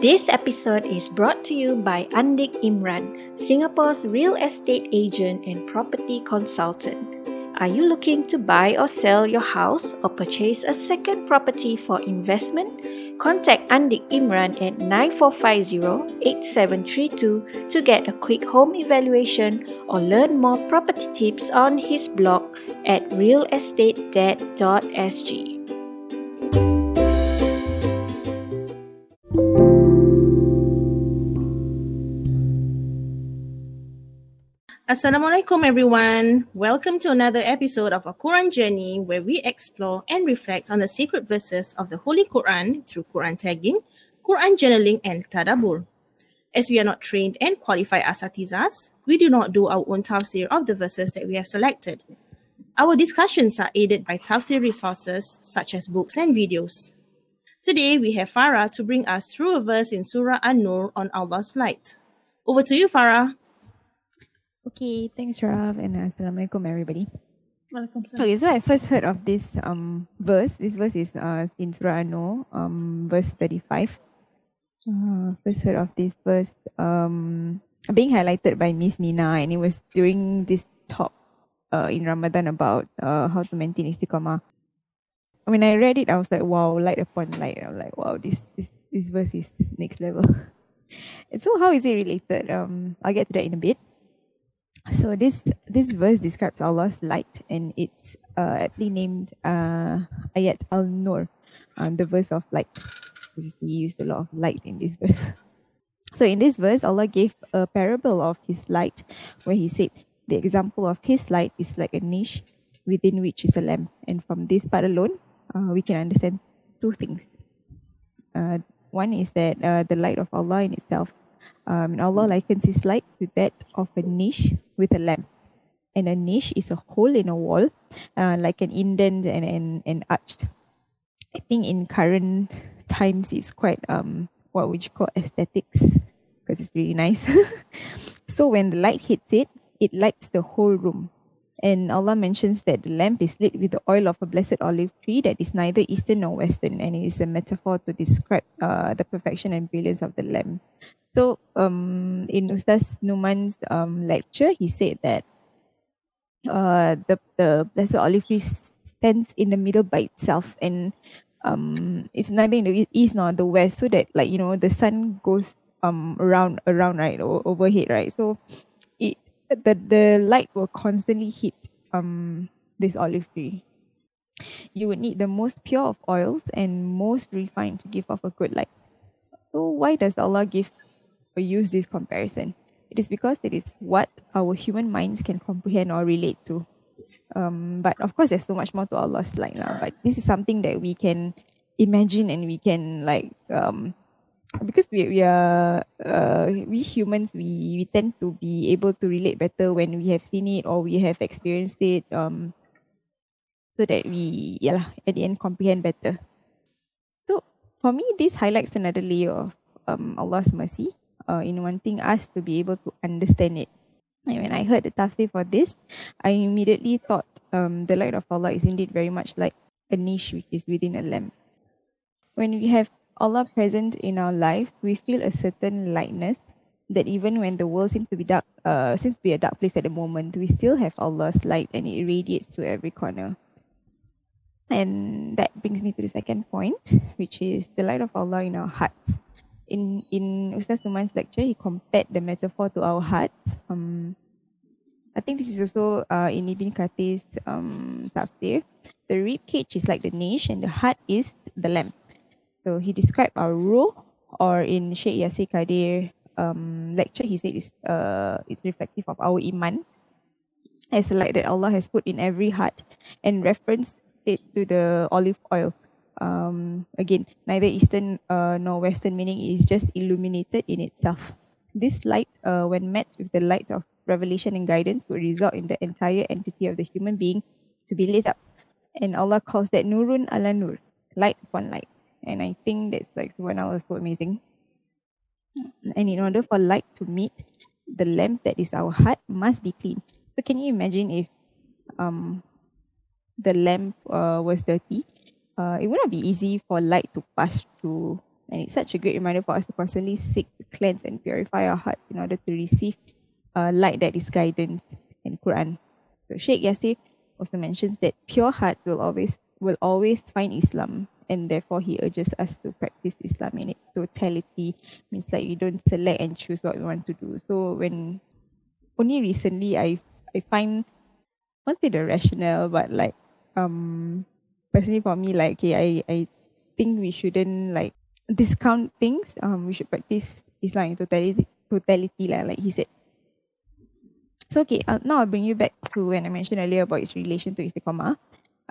This episode is brought to you by Andik Imran, Singapore's real estate agent and property consultant. Are you looking to buy or sell your house or purchase a second property for investment? Contact Andik Imran at 9450-8732 to get a quick home evaluation or learn more property tips on his blog at realestatedad.sg. Assalamualaikum everyone. Welcome to another episode of our Quran Journey, where we explore and reflect on the sacred verses of the Holy Quran through Quran tagging, Quran journaling and tadabbur. As we are not trained and qualified asatizas, we do not do our own tafsir of the verses that we have selected. Our discussions are aided by tafsir resources such as books and videos. Today we have Farah to bring us through a verse in Surah An-Nur on Allah's light. Over to you, Farah. Okay, thanks Raf, and assalamualaikum everybody. Waalaikumsalam. Okay, so I first heard of this verse. This verse is in Surah An-Nur, verse 35. First heard of this verse being highlighted by Miss Nina, and it was during this talk in Ramadan about how to maintain istiqamah. When I read it, I was like, wow, light upon light. I'm like, wow, this verse is next level. And so how is it related? I'll get to that in a bit. So this verse describes Allah's light, and it's aptly named Ayat al-Nur, the verse of light. He used a lot of light in this verse. So in this verse, Allah gave a parable of His light, where He said, the example of His light is like a niche within which is a lamp. And from this part alone, we can understand two things. One is that the light of Allah in itself, and Allah likens His light to that of a niche with a lamp. And a niche is a hole in a wall, like an indent and arched. I think in current times, it's quite what would you call aesthetics, because it's really nice. So when the light hits it, it lights the whole room. And Allah mentions that the lamp is lit with the oil of a blessed olive tree that is neither Eastern nor Western, and it is a metaphor to describe the perfection and brilliance of the lamp. So in Ustaz Numan's lecture, he said that the blessed olive tree stands in the middle by itself, and it's neither in the east nor the west, so that, like, you know, the sun goes around right, or overhead, right? So the light will constantly hit this olive tree. You would need the most pure of oils and most refined to give off a good light. So why does Allah give or use this comparison? It is because it is what our human minds can comprehend or relate to. But of course, there's so much more to Allah's light now. But this is something that we can imagine, and we can, like, because we humans, we tend to be able to relate better when we have seen it or we have experienced it, so that we at the end comprehend better. So for me, this highlights another layer of Allah's mercy in wanting us to be able to understand it. And when I heard the tafsir for this, I immediately thought the light of Allah is indeed very much like a niche which is within a lamp. When we have Allah present in our lives, we feel a certain lightness that even when the world seems to be a dark place at the moment, we still have Allah's light, and it radiates to every corner. And that brings me to the second point, which is the light of Allah in our hearts. In Ustaz Numan's lecture, he compared the metaphor to our hearts. I think this is also in Ibn Qati's tafsir. The ribcage is like the niche, and the heart is the lamp. So he described our ruh, or in Sheikh Yasir Qadhi lecture, he said it's reflective of our iman, as a light that Allah has put in every heart, and referenced it to the olive oil. Again, neither Eastern nor Western, meaning it is just illuminated in itself. This light, when met with the light of revelation and guidance, would result in the entire entity of the human being to be lit up. And Allah calls that Nurun ala Nur, light upon light. And I think that's like when I was so amazing. And in order for light to meet the lamp that is our heart, must be clean. So can you imagine if the lamp was dirty? It would not be easy for light to pass through And it's such a great reminder for us to constantly seek to cleanse and purify our heart in order to receive light that is guidance in Quran. So Sheikh Yasir also mentions that pure heart will always find Islam, and therefore he urges us to practice Islam in its totality. Means like you don't select and choose what we want to do. So when only recently I find, I won't say the rationale, but like personally for me, like okay, I think we shouldn't like discount things. We should practice Islam in totality like he said. So okay, now I'll bring you back to when I mentioned earlier about its relation to istiqamah.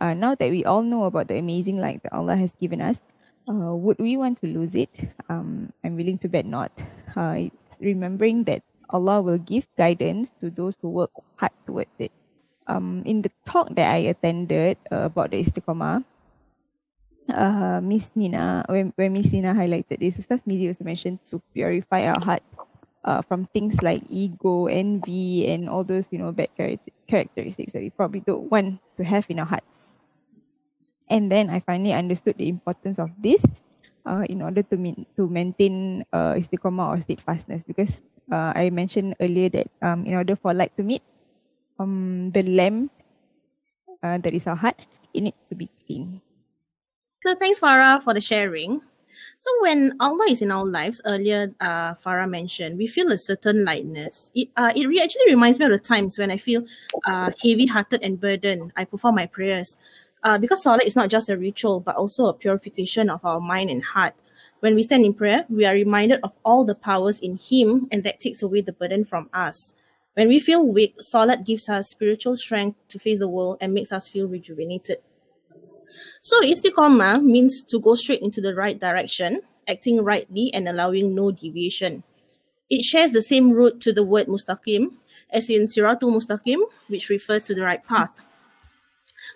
Now that we all know about the amazing light that Allah has given us, would we want to lose it? I'm willing to bet not. It's remembering that Allah will give guidance to those who work hard towards it. In the talk that I attended about the istiqamah, Miss Nina, when Miss Nina highlighted this, Ustaz Mizi also mentioned to purify our heart from things like ego, envy, and all those, you know, bad characteristics that we probably don't want to have in our heart. And then I finally understood the importance of this in order to maintain istiqamah or steadfastness, because I mentioned earlier that in order for light to meet, the lamp that is our heart, it needs to be clean. So thanks, Farah, for the sharing. So when Allah is in our lives, earlier Farah mentioned, we feel a certain lightness. It actually reminds me of the times when I feel heavy-hearted and burdened. I perform my prayers. Because Salah is not just a ritual, but also a purification of our mind and heart. When we stand in prayer, we are reminded of all the powers in Him, and that takes away the burden from us. When we feel weak, Salah gives us spiritual strength to face the world and makes us feel rejuvenated. So istiqamah means to go straight into the right direction, acting rightly and allowing no deviation. It shares the same root to the word mustaqim, as in siratul mustaqim, which refers to the right path.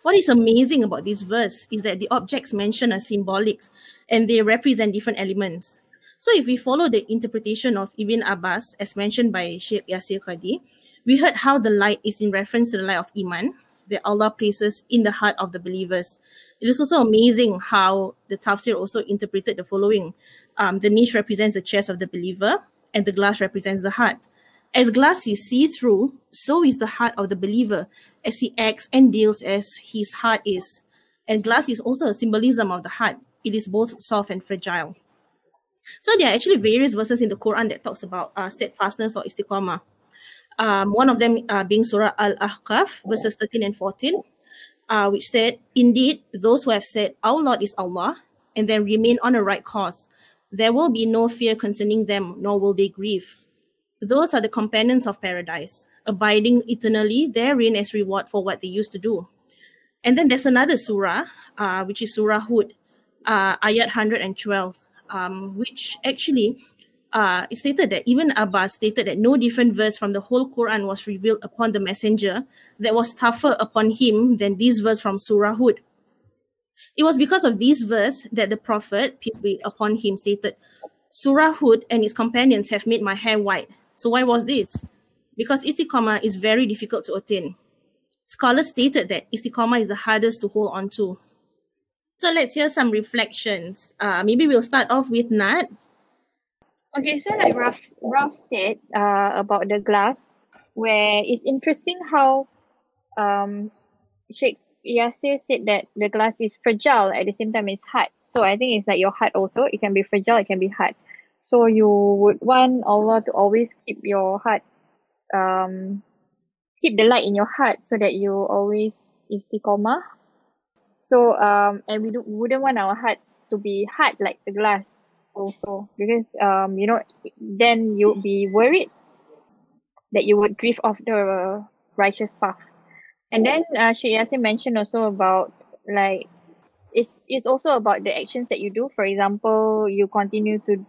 What is amazing about this verse is that the objects mentioned are symbolic and they represent different elements. So if we follow the interpretation of Ibn Abbas, as mentioned by Sheikh Yasir Qadhi, we heard how the light is in reference to the light of Iman, that Allah places in the heart of the believers. It is also amazing how the tafsir also interpreted the following. The niche represents the chest of the believer, and the glass represents the heart. As glass is see-through, so is the heart of the believer, as he acts and deals as his heart is. And glass is also a symbolism of the heart. It is both soft and fragile. So there are actually various verses in the Quran that talks about steadfastness or istiqamah. One of them being Surah Al-Ahqaf, verses 13 and 14, which said, "Indeed, those who have said, 'Our Lord is Allah,' and then remain on the right course, there will be no fear concerning them, nor will they grieve. Those are the companions of paradise, abiding eternally therein as reward for what they used to do." And then there's another surah, which is Surah Hud, Ayat 112, which actually... it stated that Ibn Abbas stated that no different verse from the whole Quran was revealed upon the messenger that was tougher upon him than this verse from Surah Hud. It was because of this verse that the Prophet, peace be upon him, stated, "Surah Hud and his companions have made my hair white." So why was this? Because istiqamah is very difficult to attain. Scholars stated that istiqamah is the hardest to hold on to. So let's hear some reflections. Maybe we'll start off with Nat. Okay, so like Ralph said about the glass, where it's interesting how Sheikh Yasir said that the glass is fragile, at the same time it's hard. So I think it's like your heart also. It can be fragile, it can be hard. So you would want Allah to always keep your heart, keep the light in your heart so that you always istiqamah. So and we wouldn't want our heart to be hard like the glass. Also, because you know, then you'll be worried that you would drift off the righteous path. And then Sheikh Yasir mentioned also about like it's also about the actions that you do. For example, you continue to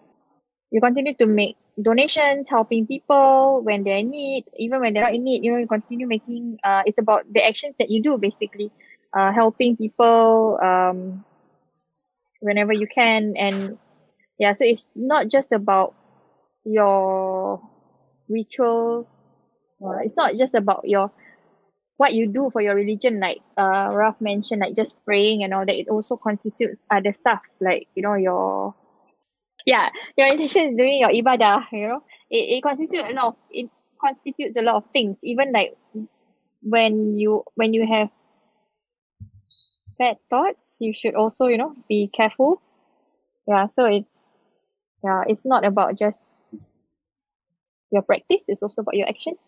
make donations, helping people when they're in need, even when they're not in need. You know, you continue making. It's about the actions that you do, basically, helping people whenever you can. And yeah, so it's not just about your ritual. It's not just about your what you do for your religion, like Ralph mentioned, like just praying and all that. It also constitutes other stuff, like, you know, your Yeah, your intention is doing your ibadah, you know. It constitutes a lot of things. Even like when you have bad thoughts, you should also, you know, be careful. Yeah, so it's not about just your practice, it's also about your actions.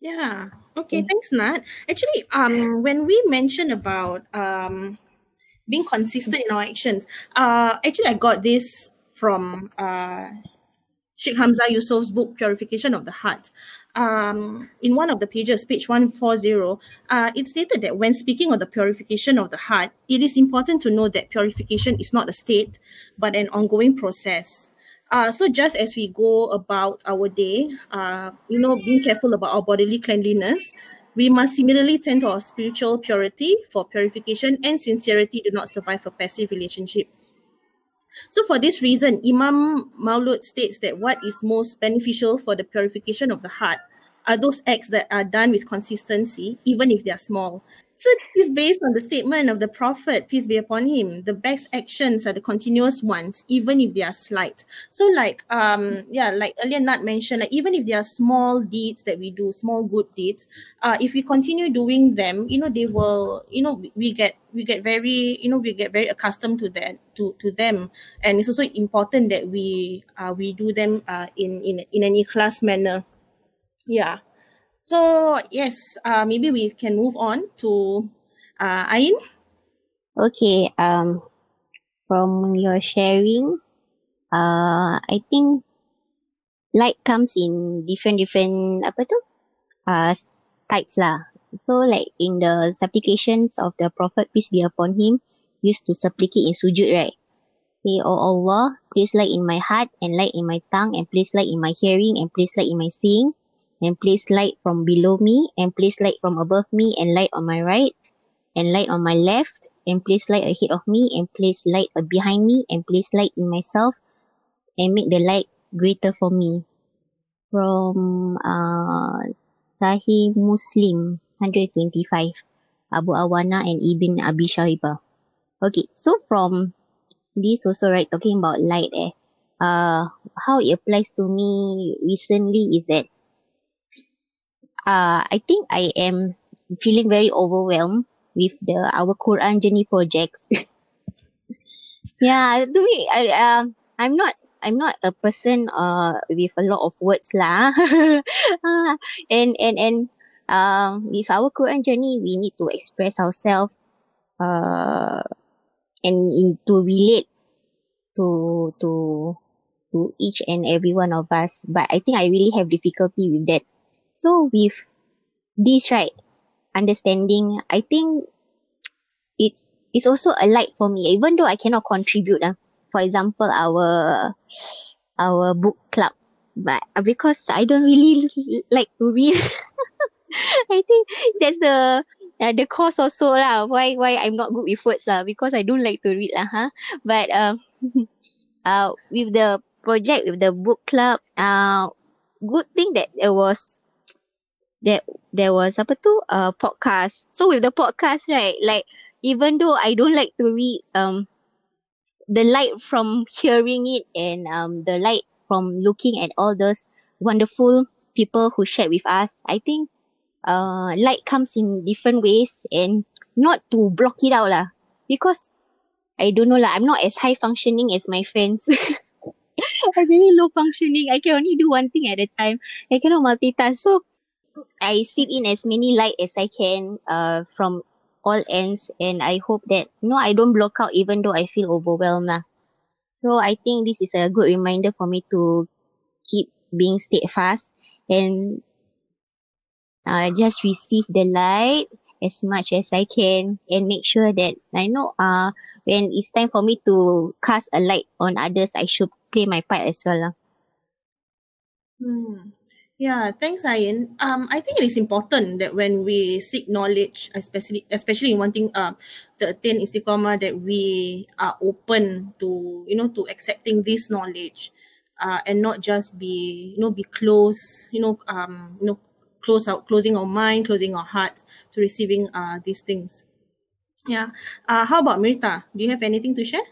Yeah. Okay, thanks, Nat. Actually, when we mentioned about being consistent in our actions, actually I got this from Sheikh Hamza Yusuf's book, Purification of the Heart. In one of the pages, page 140, it stated that when speaking of the purification of the heart, it is important to know that purification is not a state, but an ongoing process. So just as we go about our day, you know, being careful about our bodily cleanliness, we must similarly tend to our spiritual purity, for purification and sincerity do not survive a passive relationship. So for this reason, Imam Maulud states that what is most beneficial for the purification of the heart are those acts that are done with consistency, even if they are small. So this is based on the statement of the Prophet, peace be upon him, the best actions are the continuous ones, even if they are slight. So like, like earlier Nat mentioned, like, even if they are small deeds that we do, small good deeds, if we continue doing them, you know, they will, you know, we get very accustomed to that, to them. And it's also important that we do them in an ikhlas manner. Yeah. So, yes, maybe we can move on to Ain. Okay, from your sharing, I think light comes in different types lah. So, like in the supplications of the Prophet, peace be upon him, used to supplicate in sujud, right? Say, oh Allah, place light in my heart and light in my tongue and place light in my hearing and place light in my seeing. And place light from below me, and place light from above me, and light on my right, and light on my left, and place light ahead of me, and place light behind me, and place light in myself, and make the light greater for me. From Sahih Muslim 125, Abu Awana and Ibn Abi Shaibah. Okay, so from this also, right, talking about light, how it applies to me recently is that I think I am feeling very overwhelmed with our Quran journey projects. Yeah, to me, I'm not a person with a lot of words lah. With our Quran journey, we need to express ourselves, to relate to each and every one of us. But I think I really have difficulty with that. So with this, right, understanding, I think it's also a light for me, even though I cannot contribute. For example, our book club, but because I don't really like to read, I think that's the cause also lah. Why I'm not good with words lah, because I don't like to read lah. But with the project, with the book club, good thing that it was. There was podcast. So with the podcast, right, like even though I don't like to read, the light from hearing it and the light from looking at all those wonderful people who shared with us, I think light comes in different ways, and not to block it out lah, because I don't know lah, I'm not as high functioning as my friends. I'm very low functioning. I can only do one thing at a time. I cannot multitask. So I sip in as many light as I can from all ends, and I hope that I don't block out even though I feel overwhelmed lah. So I think this is a good reminder for me to keep being steadfast and just receive the light as much as I can, and make sure that I know when it's time for me to cast a light on others, I should play my part as well lah. Yeah, thanks, Ayan. I think it is important that when we seek knowledge, especially in wanting to attain istiqamah, that we are open to accepting this knowledge, and not just be close, closing our mind, closing our heart to receiving these things. Yeah. How about Mirta? Do you have anything to share?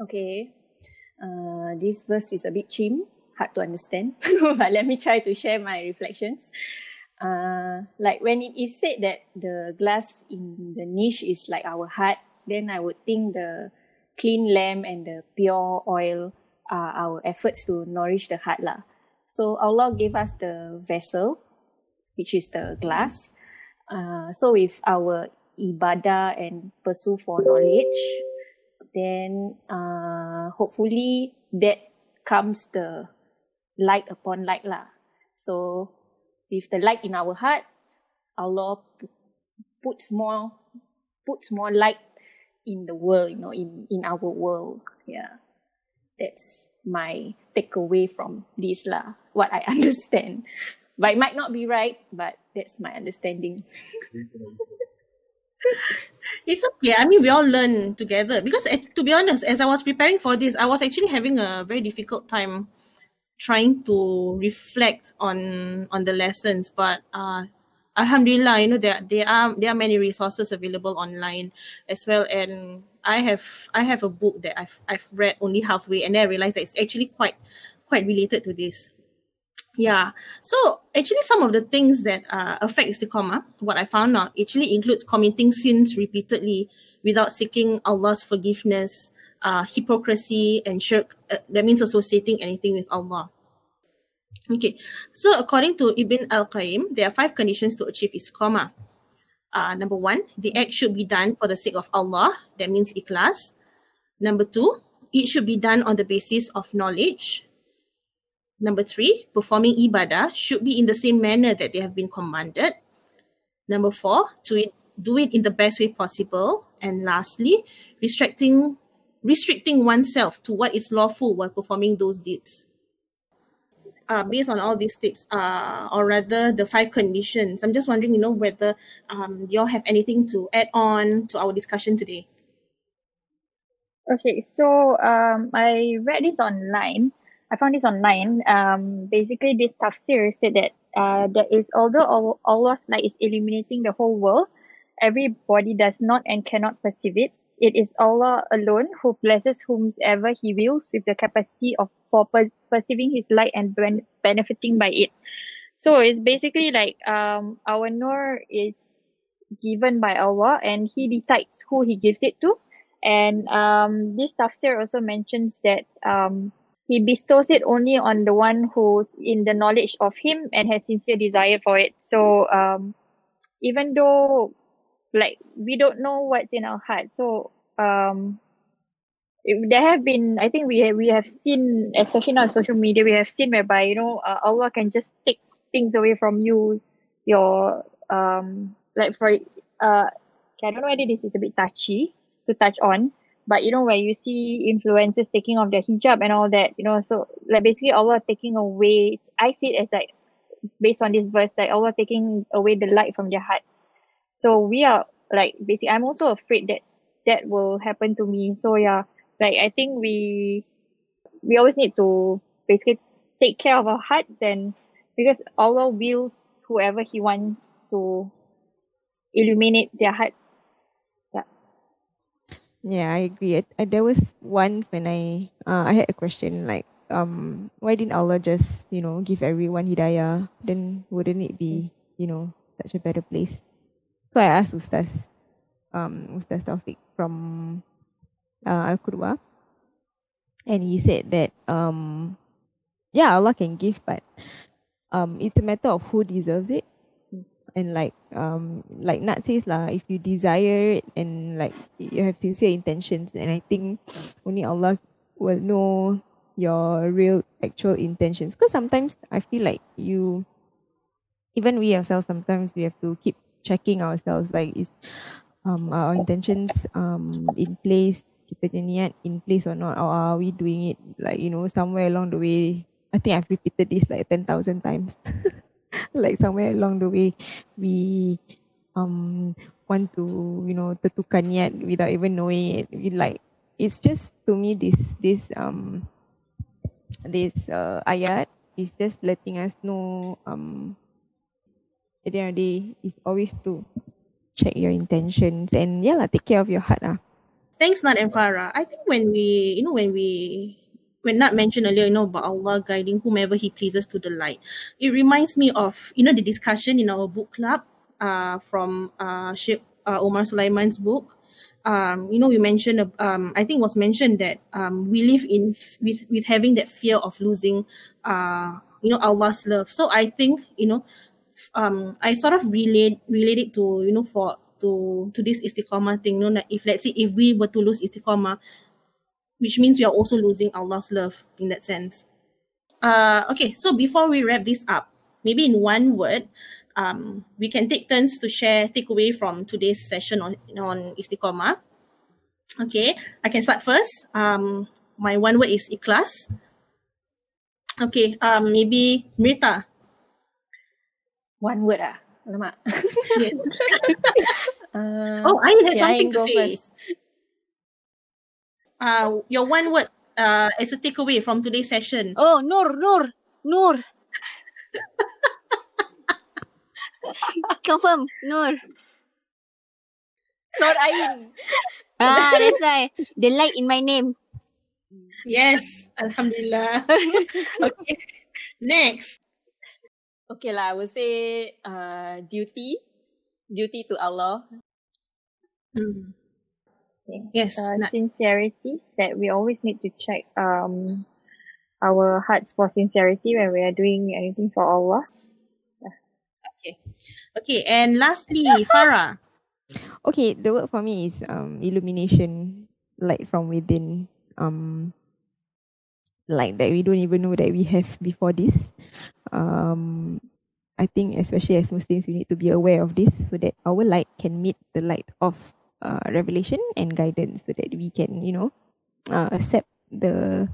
Okay. This verse is a bit chim, hard to understand, but let me try to share my reflections. Like when it is said that the glass in the niche is like our heart, then I would think the clean lamb and the pure oil are our efforts to nourish the heart lah. So Allah gave us the vessel, which is the glass. So with our ibadah and pursue for knowledge, then hopefully that comes the light upon light lah. So with the light in our heart, Allah puts more light in the world, you know, in our world. Yeah, that's my takeaway from this lah, what I understand. But it might not be right, but that's my understanding. It's okay. I mean, we all learn together. Because to be honest, as I was preparing for this, I was actually having a very difficult time trying to reflect on the lessons. But alhamdulillah, you know, there are many resources available online as well. And I have a book that I've read only halfway, and then I realized that it's actually quite related to this. Yeah. So actually, some of the things that affect istiqamah, what I found out, actually includes committing sins repeatedly without seeking Allah's forgiveness, hypocrisy and shirk. That means associating anything with Allah. Okay. So according to Ibn al-Qayyim, there are 5 conditions to achieve istiqamah. Number 1, the act should be done for the sake of Allah. That means ikhlas. Number 2, it should be done on the basis of knowledge. Number 3, performing ibadah should be in the same manner that they have been commanded. Number 4, to do it in the best way possible. And lastly, restricting oneself to what is lawful while performing those deeds. Based on all these tips, or rather the 5 conditions, I'm just wondering, you know, whether you all have anything to add on to our discussion today. Okay, so I read this online. I found this online. Basically, this tafsir said that there is, although Allah's light is illuminating the whole world, everybody does not and cannot perceive it. It is Allah alone who blesses whomsoever He wills with the capacity of perceiving His light and benefiting by it. So it's basically like our Nur is given by Allah, and He decides who He gives it to. And this tafsir also mentions that He bestows it only on the one who's in the knowledge of Him and has sincere desire for it. So even though, like, we don't know what's in our heart, so there have been, I think we have seen, especially on social media, we have seen whereby, you know, Allah can just take things away from you, your like for I don't know whether this is a bit touchy to touch on. But, you know, where you see influencers taking off their hijab and all that, you know, so like basically Allah taking away, I see it as like, based on this verse, like Allah taking away the light from their hearts. So we are like, basically, I'm also afraid that that will happen to me. So yeah, like I think we always need to basically take care of our hearts, and because Allah wills whoever He wants to illuminate their hearts. Yeah, I agree. There was once when I had a question like, why didn't Allah just, you know, give everyone hidayah? Then wouldn't it be, you know, such a better place? So I asked Ustaz Taufik from Al-Qurwa, and he said that, yeah, Allah can give, but it's a matter of who deserves it. And like Nat says lah, if you desire it and like you have sincere intentions, and I think only Allah will know your real actual intentions. Because sometimes I feel like even we ourselves, sometimes we have to keep checking ourselves. Like, is our intentions in place? Kita niat in place or not? Or are we doing it, like, you know, somewhere along the way? I think I've repeated this like 10,000 times. Like somewhere along the way, we want to, you know, tertukar niat without even knowing it. We like, it's just, to me, this ayat is just letting us know, at the end of the day, it's always to check your intentions and yeah, take care of your heart. Thanks, Nat and Farah. I think when we, you know, when we when Nat mentioned earlier, about Allah guiding whomever He pleases to the light. It reminds me of, the discussion in our book club from Sheikh Omar Sulaiman's book. We mentioned, I think it was mentioned that we live in with having that fear of losing, Allah's love. So I think, I sort of relate it to, to this istiqamah thing. If let's say if we were to lose istiqamah, which means we are also losing Allah's love in that sense. Okay, so before we wrap this up, maybe in one word, we can take turns to share takeaway from today's session on istiqamah. Okay, I can start first. My one word is ikhlas. Okay, maybe Mirta. One word ah? Alamak. Yes. Ayn has something to say. Your one word as a takeaway from today's session. Oh, Nur. Confirm, Nur. Not Ayn. That's why. The light in my name. Yes, Alhamdulillah. Okay, next. Okay lah, I would say duty to Allah. Mm. Okay. Yes, sincerity, that we always need to check our hearts for sincerity when we are doing anything for Allah. Okay, and lastly, Farah. Okay, the word for me is illumination, light from within, like that we don't even know that we have before this. I think especially as Muslims, we need to be aware of this so that our light can meet the light of revelation and guidance, so that we can, accept the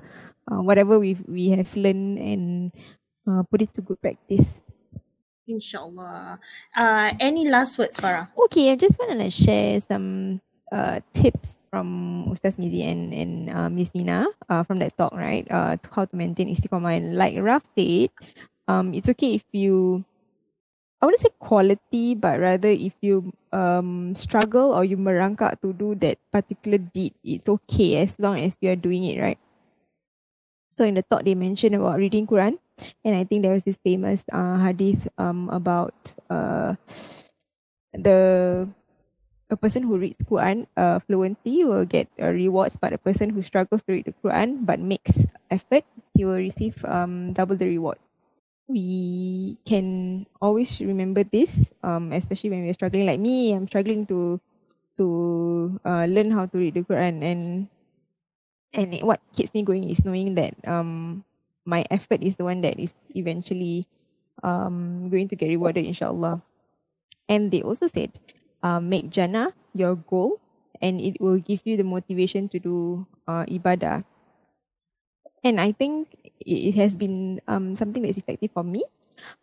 whatever we have learned and put it to good practice. Inshallah. Any last words, Farah? Okay, I just want to share some tips from Ustaz Mizi and Miss Nina from that talk, right? To how to maintain istiqamah. And like Raf said, it's okay if you, I wouldn't say quality, but rather if you struggle or you merangkak to do that particular deed, it's okay as long as you are doing it right. So in the talk they mentioned about reading Quran, and I think there was this famous hadith about a person who reads Quran fluently will get rewards, but a person who struggles to read the Quran but makes effort, he will receive double the reward. We can always remember this, especially when we're struggling. Like me, I'm struggling to learn how to read the Quran, and what keeps me going is knowing that my effort is the one that is eventually going to get rewarded, inshallah. And they also said, make Jannah your goal, and it will give you the motivation to do ibadah. And I think it has been something that is effective for me.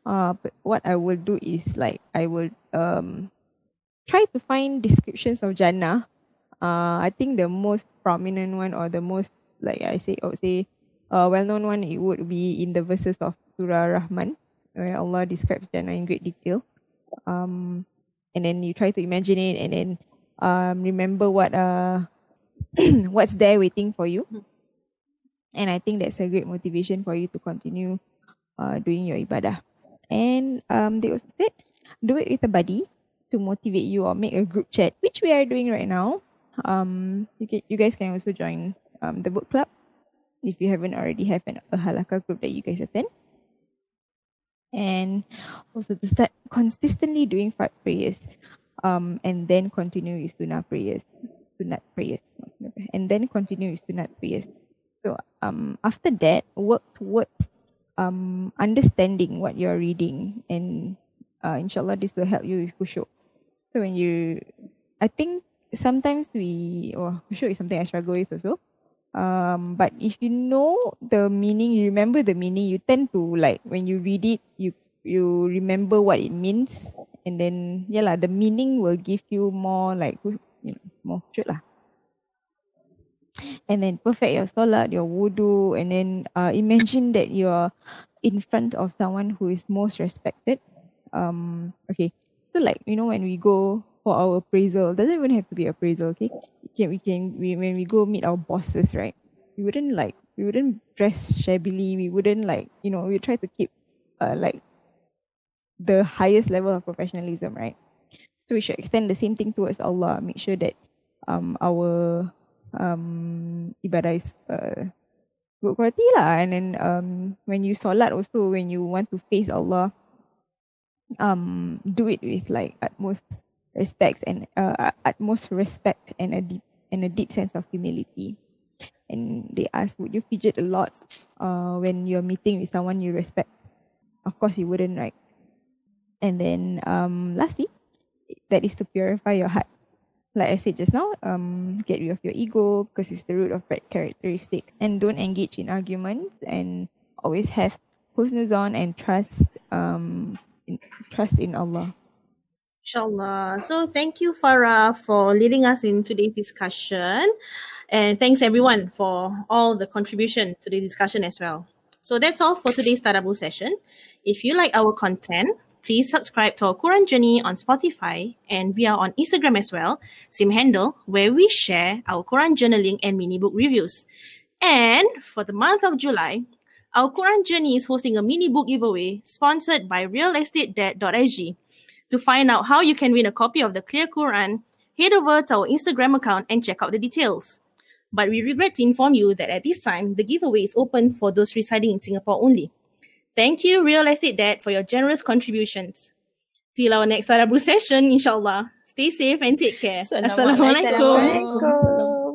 But what I will do is, like, I will try to find descriptions of Jannah. I think the most prominent one, or the most, like I would say, well-known one, it would be in the verses of Surah Rahman, where Allah describes Jannah in great detail. And then you try to imagine it, and then remember what what's there waiting for you. And I think that's a great motivation for you to continue doing your ibadah. And they also said, do it with a buddy to motivate you, or make a group chat, which we are doing right now. You guys can also join the book club if you haven't already have a halakha group that you guys attend. And also to start consistently doing five prayers, and then continue with sunnah prayers. So after that, work towards understanding what you're reading, and inshallah this will help you with khusyuk. So when you, I think sometimes khusyuk is something I struggle with also. But if you know the meaning, you remember the meaning, you tend to, like, when you read it, you remember what it means, and then the meaning will give you more, like, more khusyuk lah. And then perfect your salat, your wudu, and then imagine that you're in front of someone who is most respected. Okay, so like, when we go for our appraisal, doesn't even have to be appraisal, okay? When we go meet our bosses, right? We wouldn't, like, we wouldn't dress shabbily, we wouldn't like, you know, we try to keep like the highest level of professionalism, right? So we should extend the same thing towards Allah, make sure that our ibadah is good quality lah. And then when you solat also, when you want to face Allah, do it with like utmost respect and a deep sense of humility. And they ask, would you fidget a lot when you're meeting with someone you respect? Of course you wouldn't, right? And then lastly, that is to purify your heart. Like I said just now, get rid of your ego because it's the root of bad characteristics. And don't engage in arguments, and always have husnuzan and trust in Allah. Inshallah. So thank you, Farah, for leading us in today's discussion. And thanks everyone for all the contribution to the discussion as well. So that's all for today's Tadabbur session. If you like our content, please subscribe to our Quran Journey on Spotify, and we are on Instagram as well, same handle, where we share our Quran journaling and mini book reviews. And for the month of July, our Quran Journey is hosting a mini book giveaway sponsored by realestatedad.sg. To find out how you can win a copy of the Clear Quran, head over to our Instagram account and check out the details. But we regret to inform you that at this time, the giveaway is open for those residing in Singapore only. Thank you, Real Estate Dad, for your generous contributions. Till our next Tadabbur session, inshallah. Stay safe and take care. Assalamualaikum.